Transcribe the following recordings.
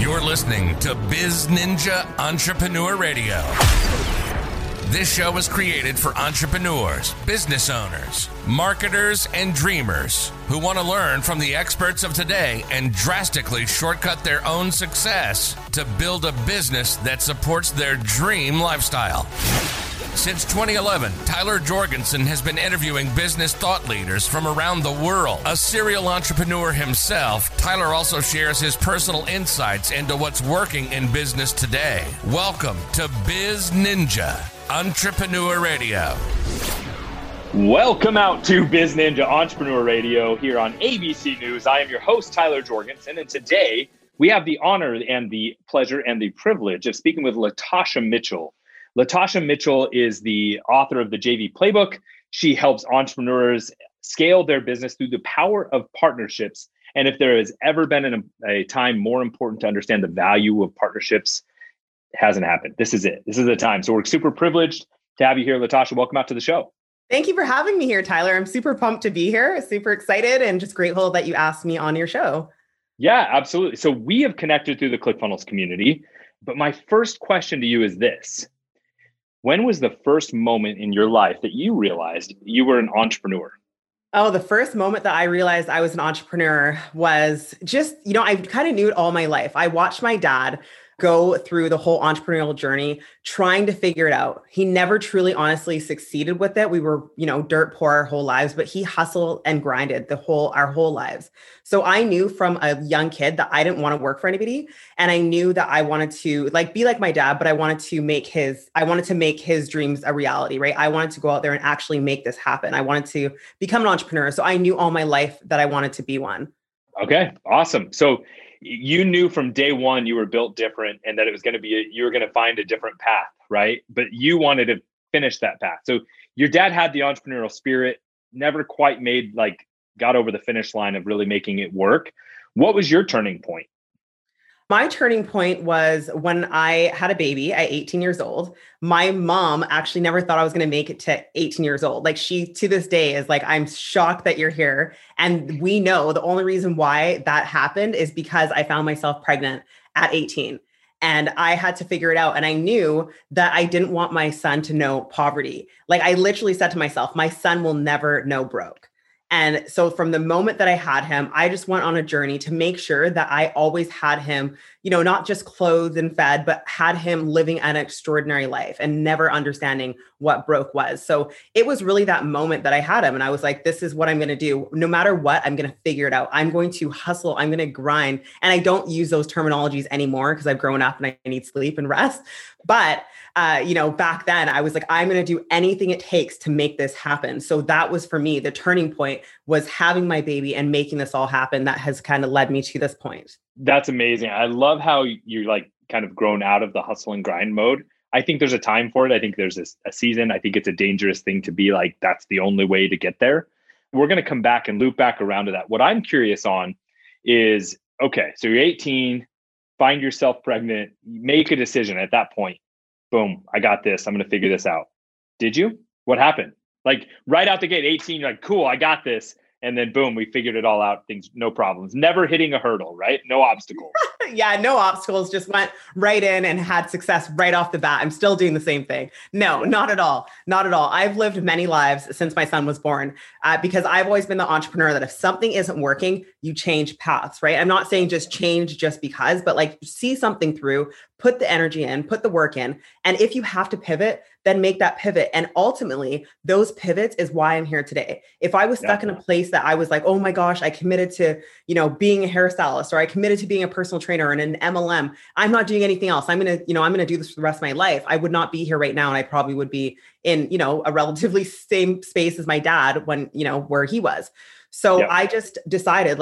You're listening to Biz Ninja Entrepreneur Radio. This show was created for entrepreneurs, business owners, marketers, and dreamers who want to learn from the experts of today and drastically shortcut their own success to build a business that supports their dream lifestyle. Since 2011, Tyler Jorgensen has been interviewing business thought leaders from around the world. A serial entrepreneur himself, Tyler also shares his personal insights into what's working in business today. Welcome to Biz Ninja Entrepreneur Radio. Welcome out to Biz Ninja Entrepreneur Radio here on ABC News. I am your host, Tyler Jorgensen, and today we have the honor and the pleasure and the privilege of speaking with Latasha Mitchell. Latasha Mitchell is the author of the JV Playbook. She helps entrepreneurs scale their business through the power of partnerships. And if there has ever been a time more important to understand the value of partnerships, it hasn't happened. This is it. This is the time. So we're super privileged to have you here, Latasha. Welcome out to the show. Thank you for having me here, Tyler. I'm super pumped to be here, super excited, and just grateful that you asked me on your show. Yeah, absolutely. So we have connected through the ClickFunnels community. But my first question to you is this. When was the first moment in your life that you realized you were an entrepreneur? Oh, the first moment that I realized I was an entrepreneur was just, I kind of knew it all my life. I watched my dad go through the whole entrepreneurial journey, trying to figure it out. He never truly, honestly succeeded with it. We were, dirt poor our whole lives, but he hustled and grinded our whole lives. So I knew from a young kid that I didn't want to work for anybody. And I knew that I wanted to be like my dad, but I wanted to make his dreams a reality, right? I wanted to go out there and actually make this happen. I wanted to become an entrepreneur. So I knew all my life that I wanted to be one. Okay, awesome. So you knew from day one you were built different and that it was going to be, you were going to find a different path, right? But you wanted to finish that path. So your dad had the entrepreneurial spirit, never quite got over the finish line of really making it work. What was your turning point? My turning point was when I had a baby at 18 years old. My mom actually never thought I was going to make it to 18 years old. She, to this day, is I'm shocked that you're here. And we know the only reason why that happened is because I found myself pregnant at 18. And I had to figure it out. And I knew that I didn't want my son to know poverty. I literally said to myself, my son will never know broke. And so from the moment that I had him, I just went on a journey to make sure that I always had him, not just clothed and fed, but had him living an extraordinary life and never understanding what broke was. So it was really that moment that I had him. And I was like, this is what I'm going to do. No matter what, I'm going to figure it out. I'm going to hustle. I'm going to grind. And I don't use those terminologies anymore because I've grown up and I need sleep and rest. But, back then I was like, I'm going to do anything it takes to make this happen. So that was for me, the turning point was having my baby and making this all happen. That has kind of led me to this point. That's amazing. I love how you're kind of grown out of the hustle and grind mode. I think there's a time for it. I think there's a season. I think it's a dangerous thing to be that's the only way to get there. We're going to come back and loop back around to that. What I'm curious on is, okay, so you're 18, find yourself pregnant, make a decision at that point. Boom, I got this. I'm going to figure this out. Did you? What happened? Right out the gate, 18, you're cool, I got this. And then boom, we figured it all out. Things, no problems, never hitting a hurdle, right? No obstacles. Yeah, no obstacles, just went right in and had success right off the bat. I'm still doing the same thing. No, not at all. Not at all. I've lived many lives since my son was born because I've always been the entrepreneur that if something isn't working, you change paths, right? I'm not saying just change just because, but see something through, put the energy in, put the work in. And if you have to pivot, then make that pivot. And ultimately, those pivots is why I'm here today. If I was stuck in a place that I was like, oh my gosh, I committed to, being a hairstylist, or I committed to being a personal trainer and an MLM, I'm not doing anything else. I'm going to do this for the rest of my life. I would not be here right now. And I probably would be in, a relatively same space as my dad when, where he was. So I just decided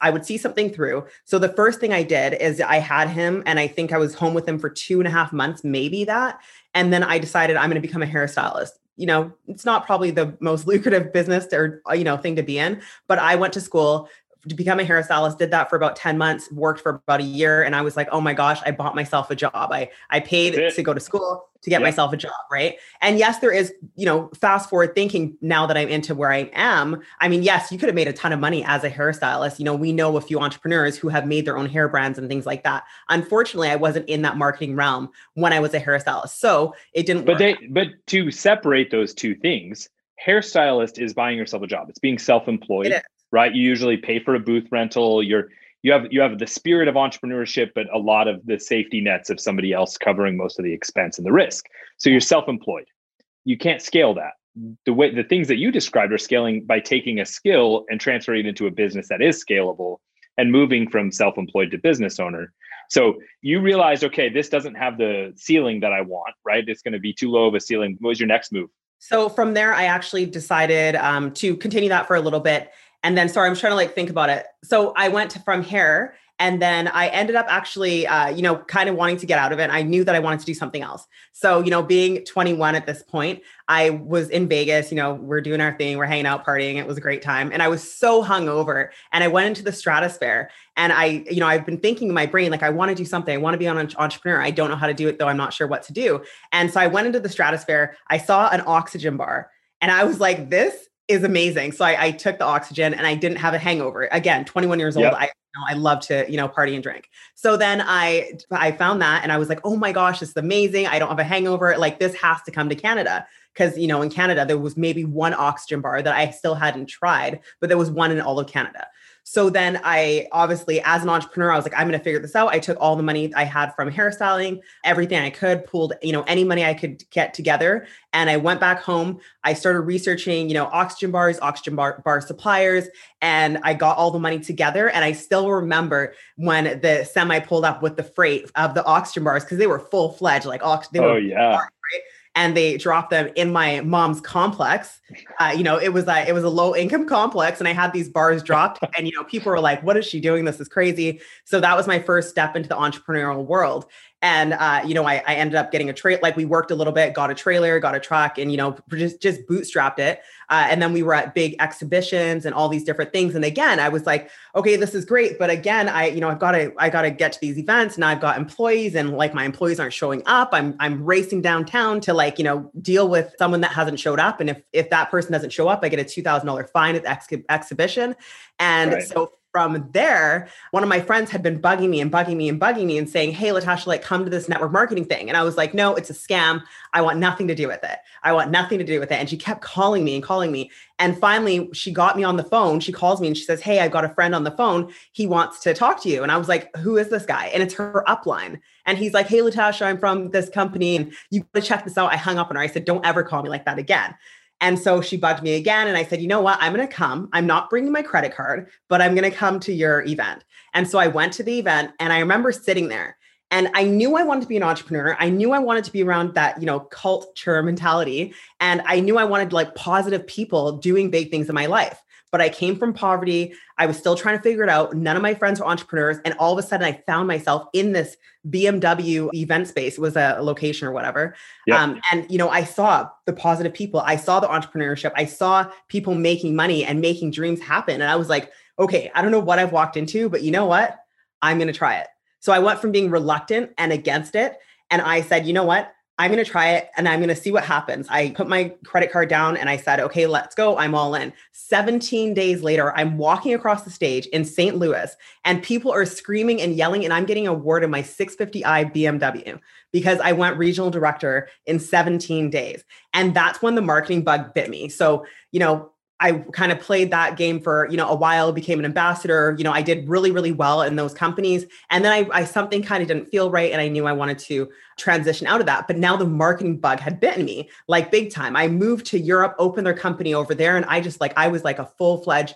I would see something through. So the first thing I did is I had him, and I think I was home with him for 2.5 months, maybe that. And then I decided I'm going to become a hairstylist. It's not probably the most lucrative business or, thing to be in, but I went to school to become a hairstylist, did that for about 10 months, worked for about a year. And I was like, oh my gosh, I bought myself a job. I paid to go to school. to get myself a job, right? And yes, there is, you know, fast forward thinking now that I'm into where I am. I mean, yes, you could have made a ton of money as a hairstylist. You know, we know a few entrepreneurs who have made their own hair brands and things like that. Unfortunately, I wasn't in that marketing realm when I was a hairstylist. So it didn't work. But to separate those two things, hairstylist is buying yourself a job. It's being self-employed, right? You usually pay for a booth rental. You have the spirit of entrepreneurship, but a lot of the safety nets of somebody else covering most of the expense and the risk. So you're self-employed. You can't scale that. The things that you described are scaling by taking a skill and transferring it into a business that is scalable and moving from self-employed to business owner. So you realized, okay, this doesn't have the ceiling that I want, right? It's going to be too low of a ceiling. What was your next move? So from there, I actually decided to continue that for a little bit. And then, sorry, I'm trying to think about it. So I went from hair, and then I ended up actually, kind of wanting to get out of it. I knew that I wanted to do something else. So, being 21 at this point, I was in Vegas, we're doing our thing, we're hanging out, partying. It was a great time. And I was so hungover, and I went into the stratosphere, and I've been thinking in my brain, I want to do something. I want to be an entrepreneur. I don't know how to do it though. I'm not sure what to do. And so I went into the stratosphere, I saw an oxygen bar, and I was like, this is amazing. So I took the oxygen, and I didn't have a hangover. Again, 21 years old, I love to, party and drink. So then I found that, and I was like, oh my gosh, this is amazing. I don't have a hangover. This has to come to Canada. Because, in Canada, there was maybe one oxygen bar that I still hadn't tried, but there was one in all of Canada. So then I obviously, as an entrepreneur, I was like, I'm going to figure this out. I took all the money I had from hairstyling, everything I could, pulled, any money I could get together. And I went back home. I started researching, oxygen bar suppliers, and I got all the money together. And I still remember when the semi pulled up with the freight of the oxygen bars, because they were full fledged, bars, right? And they dropped them in my mom's complex. It was a low income complex, and I had these bars dropped, and, people were like, what is she doing? This is crazy. So that was my first step into the entrepreneurial world. And, I ended up getting a trailer. We worked a little bit, got a trailer, got a truck, and, just bootstrapped it. And then we were at big exhibitions and all these different things. And again, I was like, okay, this is great. But again, I got to get to these events, and I've got employees, and my employees aren't showing up. I'm racing downtown to deal with someone that hasn't showed up. And if that person doesn't show up, I get a $2,000 fine at the exhibition. And so from there, one of my friends had been bugging me and saying, hey, Latasha, come to this network marketing thing. And I was like, no, it's a scam. I want nothing to do with it. And she kept calling me. And finally, she got me on the phone. She calls me and she says, hey, I've got a friend on the phone. He wants to talk to you. And I was like, who is this guy? And it's her upline. And he's like, hey, Latasha, I'm from this company, and you gotta check this out. I hung up on her. I said, don't ever call me like that again. And so she bugged me again. And I said, you know what? I'm going to come. I'm not bringing my credit card, but I'm going to come to your event. And so I went to the event, and I remember sitting there, and I knew I wanted to be an entrepreneur. I knew I wanted to be around that, culture mentality. And I knew I wanted positive people doing big things in my life. But I came from poverty. I was still trying to figure it out. None of my friends were entrepreneurs. And all of a sudden I found myself in this BMW event space. It was a location or whatever. Yeah. I saw the positive people. I saw the entrepreneurship. I saw people making money and making dreams happen. And I was like, okay, I don't know what I've walked into, but you know what? I'm going to try it. So I went from being reluctant and against it. And I said, you know what? I'm going to try it, and I'm going to see what happens. I put my credit card down, and I said, okay, let's go. I'm all in. 17 days later, I'm walking across the stage in St. Louis, and people are screaming and yelling, and I'm getting an award in my 650i BMW because I went regional director in 17 days. And that's when the marketing bug bit me. So, I kind of played that game for, a while, became an ambassador. I did really, really well in those companies. And then I something kind of didn't feel right. And I knew I wanted to transition out of that. But now the marketing bug had bitten me big time. I moved to Europe, opened their company over there. And I just I was a full-fledged,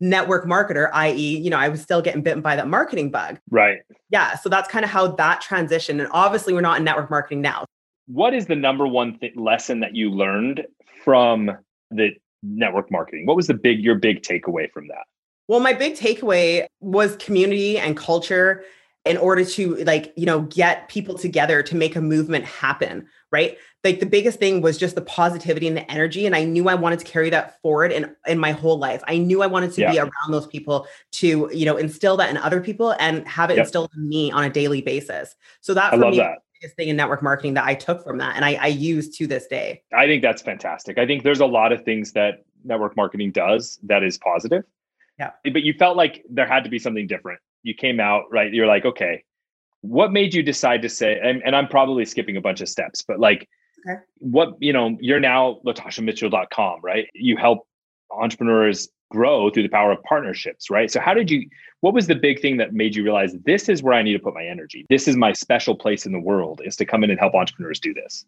network marketer, i.e., I was still getting bitten by that marketing bug. Right. Yeah. So that's kind of how that transitioned. And obviously we're not in network marketing now. What is the number one lesson that you learned from the network marketing? What was your big takeaway from that? Well, my big takeaway was community and culture in order to get people together to make a movement happen, right? The biggest thing was just the positivity and the energy. And I knew I wanted to carry that forward in my whole life. I knew I wanted to be around those people to, instill that in other people and have it instilled in me on a daily basis. So that for me, biggest thing in network marketing that I took from that and I use to this day. I think that's fantastic. I think there's a lot of things that network marketing does that is positive. Yeah. But you felt like there had to be something different. You came out, right? You're like, okay, what made you decide to say, and I'm probably skipping a bunch of steps, but like okay. What, you know, you're now latashamitchell.com, right? You help entrepreneurs grow through the power of partnerships, right? So what was the big thing that made you realize this is where I need to put my energy? This is my special place in the world, is to come in and help entrepreneurs do this.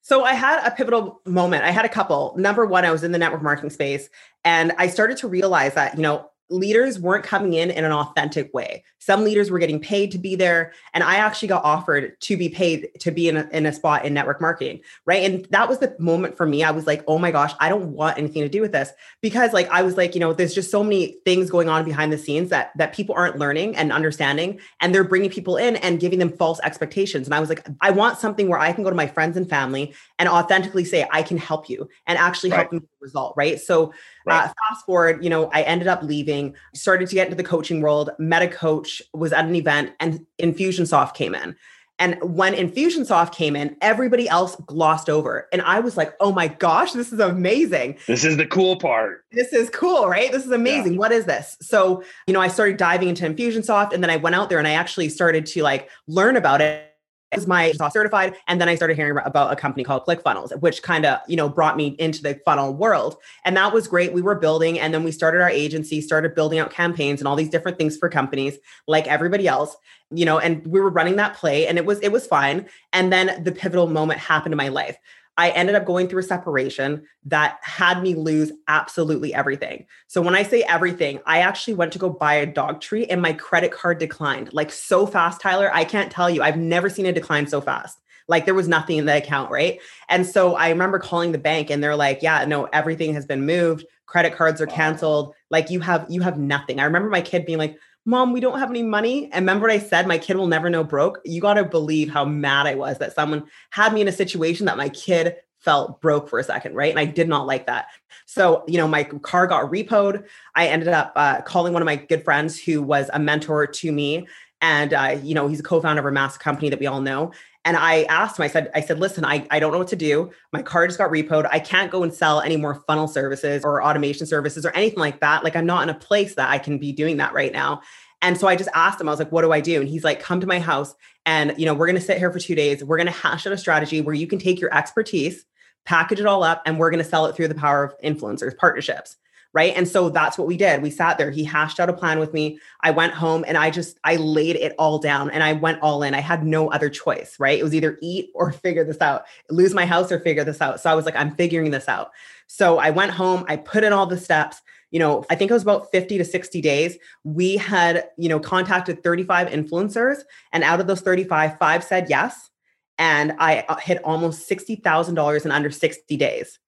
So I had a pivotal moment. I had a couple. Number one, I was in the network marketing space and I started to realize that, you know, leaders weren't coming in an authentic way. Some leaders were getting paid to be there. And I actually got offered to be paid to be in a spot in network marketing, right? And that was the moment for me. I was like, oh my gosh, I don't want anything to do with this. Because like, I was like, you know, there's just so many things going on behind the scenes that people aren't learning and understanding. And they're bringing people in and giving them false expectations. And I was like, I want something where I can go to my friends and family and authentically say, I can help you and actually help them with the result, right? So fast forward, you know, I ended up leaving. Started to get into the coaching world, met a coach, was at an event, and Infusionsoft came in. And when Infusionsoft came in, everybody else glossed over. And I was like, oh my gosh, this is amazing. This is the cool part. This is cool, right? This is amazing. Yeah. What is this? So, you know, I started diving into Infusionsoft and then I went out there and I actually started to like learn about it. I was my certified. And then I started hearing about a company called ClickFunnels, which kind of, you know, brought me into the funnel world. And that was great. We were building. And then we started our agency, started building out campaigns and all these different things for companies like everybody else, you know, and we were running that play and it was fine. And then the pivotal moment happened in my life. I ended up going through a separation that had me lose absolutely everything. So when I say everything, I actually went to go buy a dog treat and my credit card declined like so fast, Tyler. I can't tell you. I've never seen it decline so fast. Like there was nothing in the account, right? And so I remember calling the bank and they're like, yeah, no, everything has been moved. Credit cards are canceled. Like you have nothing. I remember my kid being like, Mom, we don't have any money. And remember what I said, my kid will never know broke. You got to believe how mad I was that someone had me in a situation that my kid felt broke for a second, right? And I did not like that. So, you know, my car got repoed. I ended up calling one of my good friends who was a mentor to me. And, you know, he's a co-founder of a massive company that we all know. And I asked him, I said, listen, I don't know what to do. My car just got repoed. I can't go and sell any more funnel services or automation services or anything like that. Like I'm not in a place that I can be doing that right now. And so I just asked him, I was like, what do I do? And he's like, come to my house and, you know, we're going to sit here for 2 days. We're going to hash out a strategy where you can take your expertise, package it all up, and we're going to sell it through the power of influencers, partnerships. Right. And so that's what we did. We sat there. He hashed out a plan with me. I went home and I laid it all down and I went all in. I had no other choice. Right. It was either eat or figure this out, lose my house or figure this out. So I was like, I'm figuring this out. So I went home. I put in all the steps. You know, I think it was about 50 to 60 days. We had, you know, contacted 35 influencers. And out of those 35, 5 said yes. And I hit almost $60,000 in under 60 days.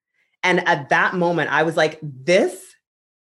And at that moment, I was like, this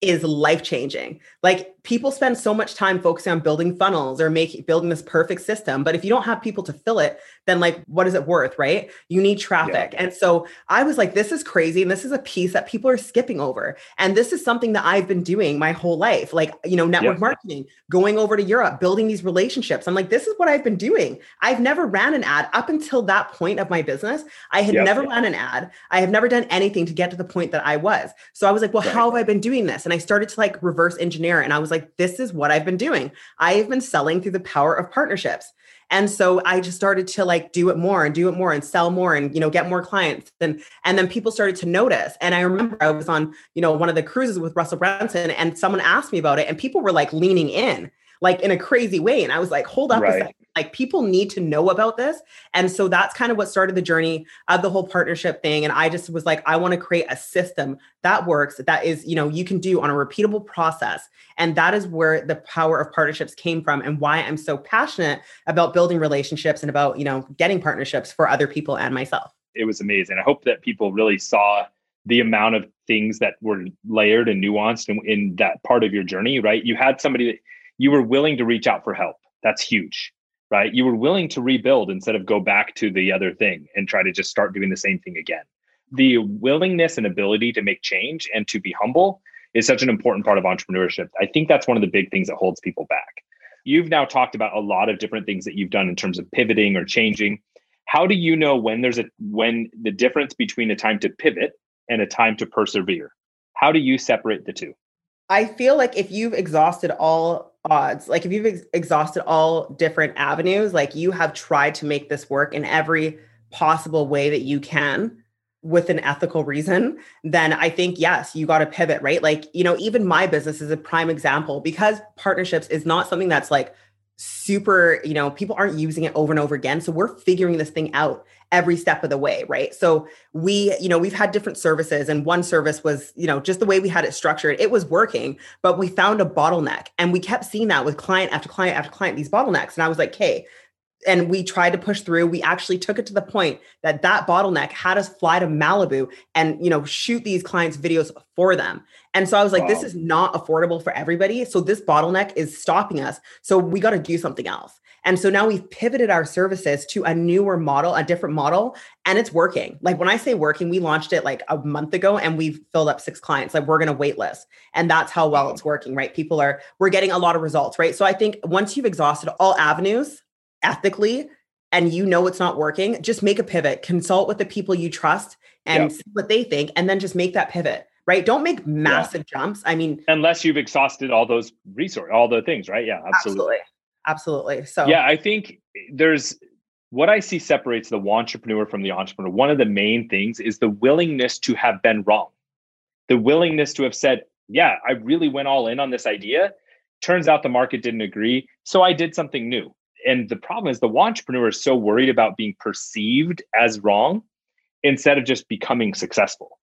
is life-changing. Like people spend so much time focusing on building funnels or building this perfect system. But if you don't have people to fill it, then like, what is it worth, right? You need traffic. Yeah. And so I was like, this is crazy. And this is a piece that people are skipping over. And this is something that I've been doing my whole life. Like, you know, network marketing, going over to Europe, building these relationships. I'm like, this is what I've been doing. I've never ran an ad up until that point of my business. I had never run an ad. I have never done anything to get to the point that I was. So I was like, well, how have I been doing this? And I started to like reverse engineer. And I was like, this is what I've been doing. I have been selling through the power of partnerships. And so I just started to like do it more and sell more and, you know, get more clients. And then people started to notice. And I remember I was on, you know, one of the cruises with Russell Branson and someone asked me about it and people were like leaning in, like in a crazy way. And I was like, hold up a second. Like people need to know about this. And so that's kind of what started the journey of the whole partnership thing. And I just was like, I want to create a system that works, that is, you know, you can do on a repeatable process. And that is where the power of partnerships came from and why I'm so passionate about building relationships and about, you know, getting partnerships for other people and myself. It was amazing. I hope that people really saw the amount of things that were layered and nuanced in that part of your journey, right? You had somebody that you were willing to reach out for help. That's huge. Right? You were willing to rebuild instead of go back to the other thing and try to just start doing the same thing again. The willingness and ability to make change and to be humble is such an important part of entrepreneurship. I think that's one of the big things that holds people back. You've now talked about a lot of different things that you've done in terms of pivoting or changing. How do you know when there's when the difference between a time to pivot and a time to persevere? How do you separate the two? I feel like if you've exhausted all odds, like if you've exhausted all different avenues, like you have tried to make this work in every possible way that you can with an ethical reason, then I think, yes, you got to pivot, right? Like, you know, even my business is a prime example because partnerships is not something that's like super, you know, people aren't using it over and over again. So we're figuring this thing out every step of the way, right? So we, you know, we've had different services and one service was, you know, just the way we had it structured, it was working, but we found a bottleneck and we kept seeing that with client after client after client, these bottlenecks. And I was like, hey, and we tried to push through. We actually took it to the point that that bottleneck had us fly to Malibu and, you know, shoot these clients' videos for them. And so I was like, This is not affordable for everybody. So this bottleneck is stopping us. So we got to do something else. And so now we've pivoted our services to a newer model, a different model, and it's working. Like when I say working, we launched it like a month ago and we've filled up 6 clients. Like we're going to wait list. And that's how well it's working, right? We're getting a lot of results, right? So I think once you've exhausted all avenues, ethically, and you know it's not working, just make a pivot, consult with the people you trust and see what they think, and then just make that pivot, right? Don't make massive jumps. I mean, unless you've exhausted all those resources, all the things, right? Yeah, absolutely. Absolutely. So yeah, I think there's what I see separates the wantrepreneur from the entrepreneur. One of the main things is the willingness to have been wrong. The willingness to have said, yeah, I really went all in on this idea. Turns out the market didn't agree. So I did something new. And the problem is the wantrepreneur is so worried about being perceived as wrong instead of just becoming successful,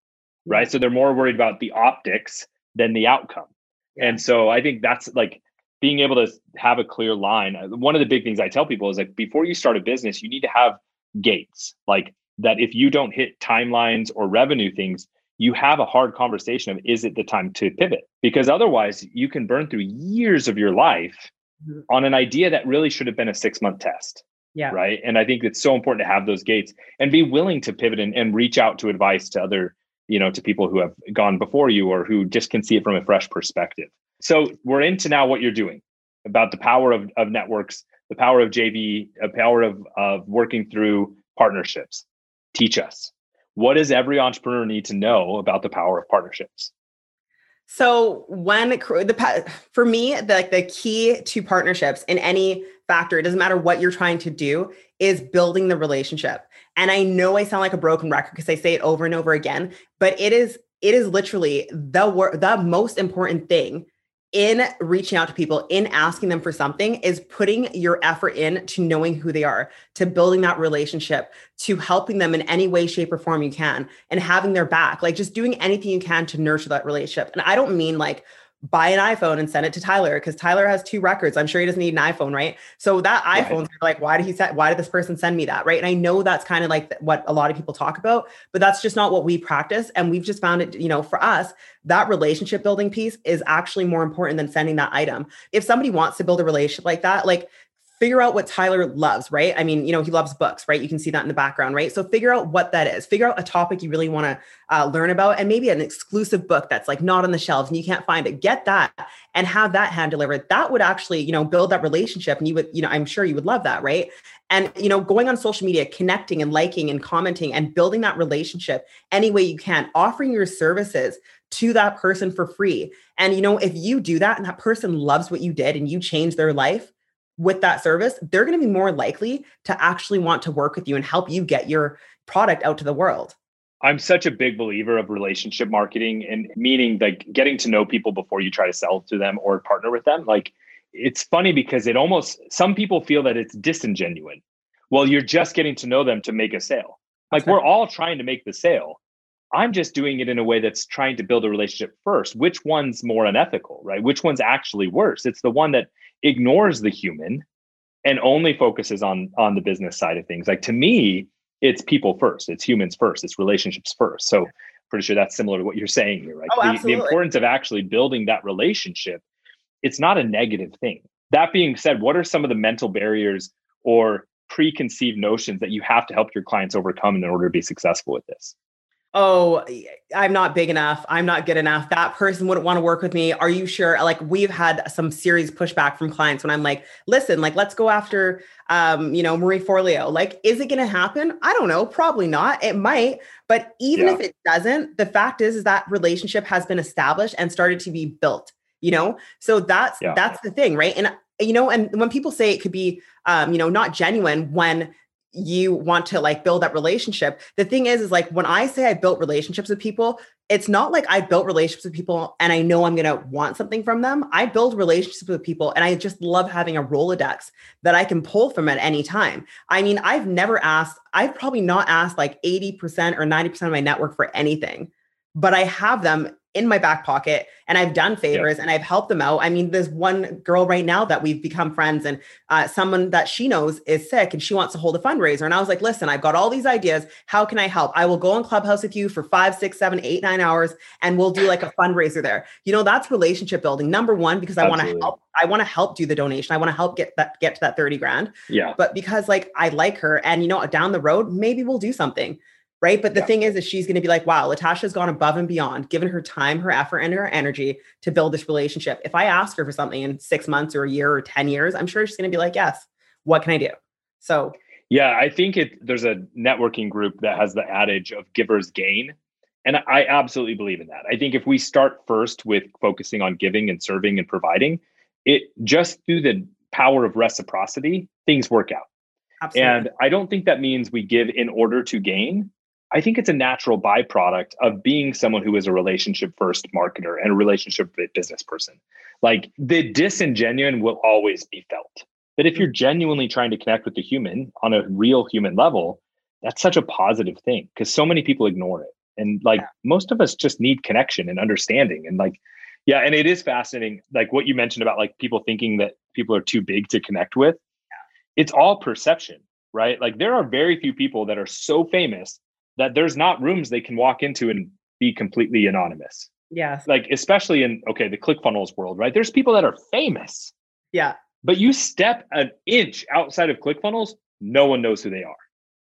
right? So they're more worried about the optics than the outcome. Yeah. And so I think that's like being able to have a clear line. One of the big things I tell people is like, before you start a business, you need to have gates. Like that if you don't hit timelines or revenue things, you have a hard conversation of, is it the time to pivot? Because otherwise you can burn through years of your life on an idea that really should have been a 6-month test. Yeah. Right. And I think it's so important to have those gates and be willing to pivot and reach out to advice to other, you know, to people who have gone before you or who just can see it from a fresh perspective. So we're into now what you're doing about the power of networks, the power of JV, the power of working through partnerships. Teach us. What does every entrepreneur need to know about the power of partnerships? So for me, the key to partnerships in any factor, it doesn't matter what you're trying to do, is building the relationship. And I know I sound like a broken record because I say it over and over again, but it is literally the most important thing in reaching out to people, in asking them for something, is putting your effort in to knowing who they are, to building that relationship, to helping them in any way, shape, or form you can, and having their back, like just doing anything you can to nurture that relationship. And I don't mean like buy an iPhone and send it to Tyler because Tyler has 2 records. I'm sure he doesn't need an iPhone, right? So that iPhone's like, why did this person send me that, right? And I know that's kind of like what a lot of people talk about, but that's just not what we practice. And we've just found it, you know, for us, that relationship building piece is actually more important than sending that item. If somebody wants to build a relationship like that, like figure out what Tyler loves, right? I mean, you know, he loves books, right? You can see that in the background, right? So figure out what that is. Figure out a topic you really want to learn about, and maybe an exclusive book that's like not on the shelves and you can't find it. Get that and have that hand delivered. That would actually, you know, build that relationship, and you would, you know, I'm sure you would love that, right? And, you know, going on social media, connecting and liking and commenting and building that relationship any way you can, offering your services to that person for free. And, you know, if you do that and that person loves what you did and you change their life with that service, they're going to be more likely to actually want to work with you and help you get your product out to the world. I'm such a big believer of relationship marketing, and meaning like getting to know people before you try to sell to them or partner with them. Like, it's funny because it almost, some people feel that it's disingenuous. Well, you're just getting to know them to make a sale. Like we're all trying to make the sale. I'm just doing it in a way that's trying to build a relationship first. Which one's more unethical, right? Which one's actually worse? It's the one that ignores the human and only focuses on the business side of things. Like to me, it's people first, it's humans first, it's relationships first. So pretty sure that's similar to what you're saying here, right? The importance of actually building that relationship, it's not a negative thing. That being said, what are some of the mental barriers or preconceived notions that you have to help your clients overcome in order to be successful with this? oh, I'm not big enough, I'm not good enough, that person wouldn't want to work with me, are you sure? Like, we've had some serious pushback from clients when I'm like, listen, like, let's go after, Marie Forleo. Like, is it going to happen? I don't know. Probably not. It might. But even if it doesn't, the fact is that relationship has been established and started to be built, you know? So that's the thing, right? And, and when people say it could be, not genuine when you want to like build that relationship. The thing is like, when I say I built relationships with people, it's not like I built relationships with people and I know I'm going to want something from them. I build relationships with people and I just love having a Rolodex that I can pull from at any time. I mean, I've probably not asked like 80% or 90% of my network for anything, but I have them in my back pocket and I've done favors and I've helped them out. I mean, there's one girl right now that we've become friends and someone that she knows is sick and she wants to hold a fundraiser. And I was like, listen, I've got all these ideas. How can I help? I will go on Clubhouse with you for 5, 6, 7, 8, 9 hours. And we'll do like a fundraiser there. You know, that's relationship building. Number one, because I want to help. I want to help do the donation. I want to help get to that 30 grand. Yeah. But because like, I like her and down the road, maybe we'll do something. Right. But the thing is she's going to be like, wow, Latasha's gone above and beyond, given her time, her effort, and her energy to build this relationship. If I ask her for something in 6 months or a year or 10 years, I'm sure she's going to be like, yes, what can I do? So, yeah, I think there's a networking group that has the adage of givers gain. And I absolutely believe in that. I think if we start first with focusing on giving and serving and providing, it just through the power of reciprocity, things work out. Absolutely. And I don't think that means we give in order to gain. I think it's a natural byproduct of being someone who is a relationship first marketer and a relationship business person. Like, the disingenuine will always be felt. But if you're genuinely trying to connect with the human on a real human level, that's such a positive thing because so many people ignore it. And like most of us just need connection and understanding. And like, and it is fascinating. Like what you mentioned about like people thinking that people are too big to connect with. Yeah. It's all perception, right? Like there are very few people that are so famous that there's not rooms they can walk into and be completely anonymous. Yes. Like, especially in, the ClickFunnels world, right? There's people that are famous. Yeah. But you step an inch outside of ClickFunnels, no one knows who they are,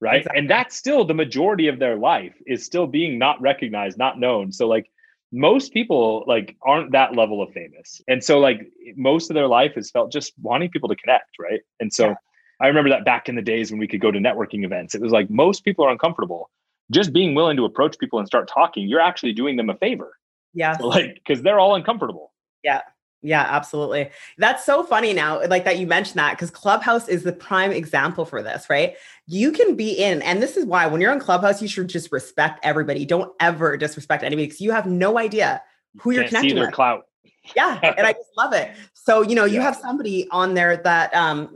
right? Exactly. And that's still the majority of their life is still being not recognized, not known. So like most people like aren't that level of famous. And so like most of their life is felt just wanting people to connect, right? And so I remember that back in the days when we could go to networking events, it was like most people are uncomfortable. Just being willing to approach people and start talking, you're actually doing them a favor. Yeah. So like, because they're all uncomfortable. Yeah. Yeah, absolutely. That's so funny now, like that you mentioned that, because Clubhouse is the prime example for this, right? You can be in, and this is why when you're on Clubhouse, you should just respect everybody. Don't ever disrespect anybody because you have no idea who you're connecting with. Clout. Yeah. And I just love it. So, you have somebody on there that, I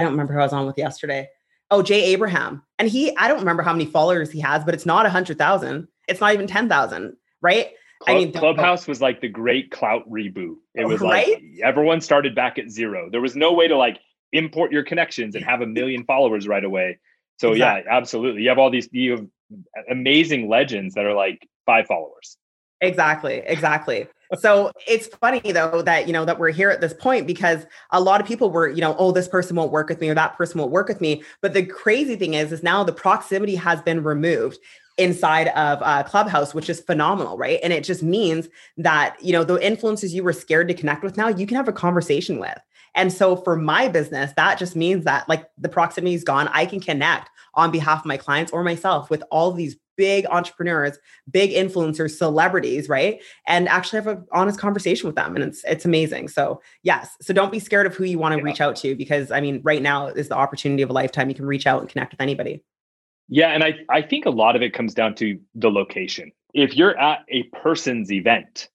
don't remember who I was on with yesterday. Oh, Jay Abraham. And I don't remember how many followers he has, but it's not 100,000. It's not even 10,000, right? Clubhouse was like the great clout reboot. It was like everyone started back at zero. There was no way to like import your connections and have a million followers right away. So yeah, absolutely. You have amazing legends that are like 5 followers. Exactly. So it's funny though, that, that we're here at this point because a lot of people were, oh, this person won't work with me or that person won't work with me. But the crazy thing is now the proximity has been removed inside of Clubhouse, which is phenomenal, right? And it just means that, the influencers you were scared to connect with now, you can have a conversation with. And so for my business, that just means that like the proximity is gone. I can connect on behalf of my clients or myself with all these big entrepreneurs, big influencers, celebrities, right? And actually have an honest conversation with them. And it's amazing. So yes. So don't be scared of who you want to reach out to, because I mean, right now is the opportunity of a lifetime. You can reach out and connect with anybody. Yeah. And I think a lot of it comes down to the location. If you're at a person's event,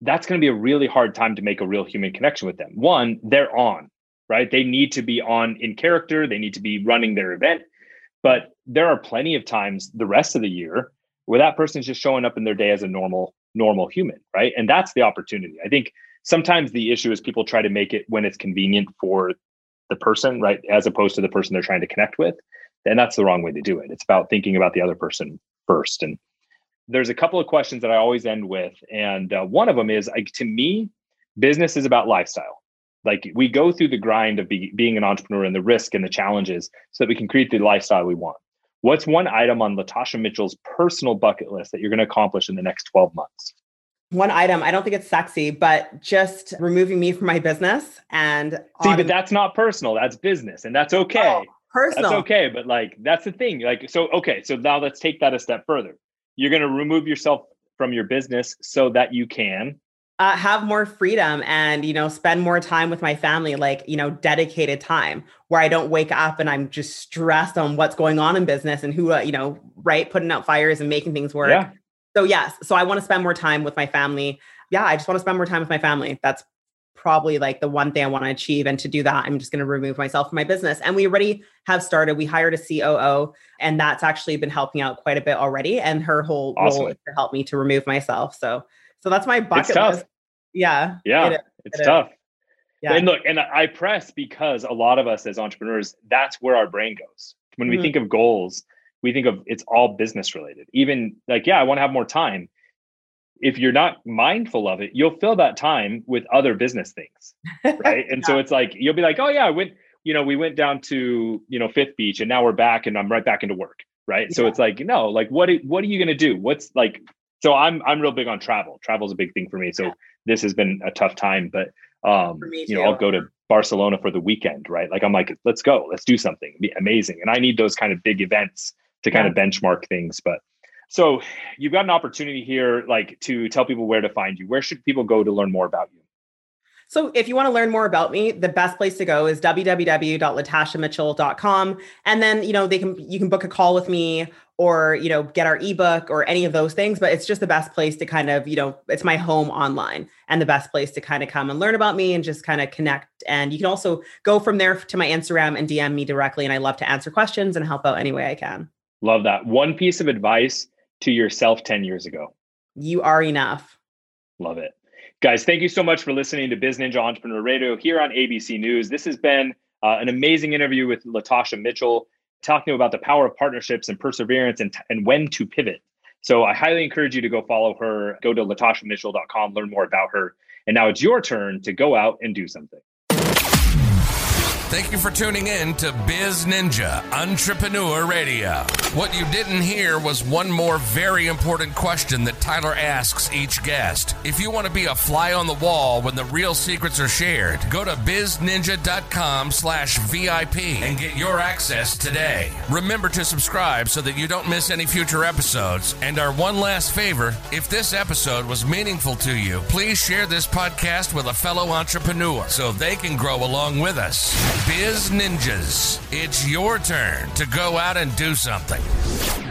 that's going to be a really hard time to make a real human connection with them. One, they're on, right? They need to be on in character. They need to be running their event. But there are plenty of times the rest of the year where that person's just showing up in their day as a normal human, right? And that's the opportunity. I think sometimes the issue is people try to make it when it's convenient for the person, right? As opposed to the person they're trying to connect with. And that's the wrong way to do it. It's about thinking about the other person first. And there's a couple of questions that I always end with. And one of them is, to me, business is about lifestyle. Like we go through the grind of being an entrepreneur and the risk and the challenges so that we can create the lifestyle we want. What's one item on Latasha Mitchell's personal bucket list that you're going to accomplish in the next 12 months? One item. I don't think it's sexy, but just removing me from my business. And but that's not personal. That's business. And that's okay. Oh, personal. That's okay. But like, that's the thing. Like, so, okay. So now let's take that a step further. You're going to remove yourself from your business so that you can have more freedom and, you know, spend more time with my family, like, you know, dedicated time where I don't wake up and I'm just stressed on what's going on in business and who, you know, right. Putting out fires and making things work. Yeah. So yes. So I want to spend more time with my family. Yeah. I just want to spend more time with my family. That's probably like the one thing I want to achieve. And to do that, I'm just going to remove myself from my business. And we already have started. We hired a COO, and that's actually been helping out quite a bit already. And her whole role is to help me to remove myself. So that's my bucket list. Yeah. Yeah. It's tough. Yeah. And look, and I press because a lot of us as entrepreneurs, that's where our brain goes. When we think of goals, we think of it's all business related. Even like, yeah, I want to have more time. If you're not mindful of it, you'll fill that time with other business things. Right. And so it's like, you'll be like, oh yeah, we went down to, Fifth Beach and now we're back and I'm right back into work. Right. Yeah. So it's like, no, like, what are you going to do? What's like, so I'm real big on travel. Travel's a big thing for me. So this has been a tough time, but, I'll go to Barcelona for the weekend. Right. Like, I'm like, let's go, let's do something. It'd be amazing. And I need those kind of big events to kind of benchmark things. But so you've got an opportunity here, like to tell people where to find you. Where should people go to learn more about you? So if you want to learn more about me, the best place to go is www.latashamitchell.com. And then, you can book a call with me or, get our ebook or any of those things, but it's just the best place to kind of, it's my home online and the best place to kind of come and learn about me and just kind of connect. And you can also go from there to my Instagram and DM me directly. And I love to answer questions and help out any way I can. Love that. One piece of advice to yourself 10 years ago. You are enough. Love it. Guys, thank you so much for listening to Biz Ninja Entrepreneur Radio here on ABC News. This has been an amazing interview with Latasha Mitchell, talking about the power of partnerships and perseverance and when to pivot. So I highly encourage you to go follow her, go to latashamitchell.com, learn more about her. And now it's your turn to go out and do something. Thank you for tuning in to Biz Ninja Entrepreneur Radio. What you didn't hear was one more very important question that Tyler asks each guest. If you want to be a fly on the wall when the real secrets are shared, go to bizninja.com/VIP and get your access today. Remember to subscribe so that you don't miss any future episodes. And our one last favor, if this episode was meaningful to you, please share this podcast with a fellow entrepreneur so they can grow along with us. Biz Ninjas, it's your turn to go out and do something.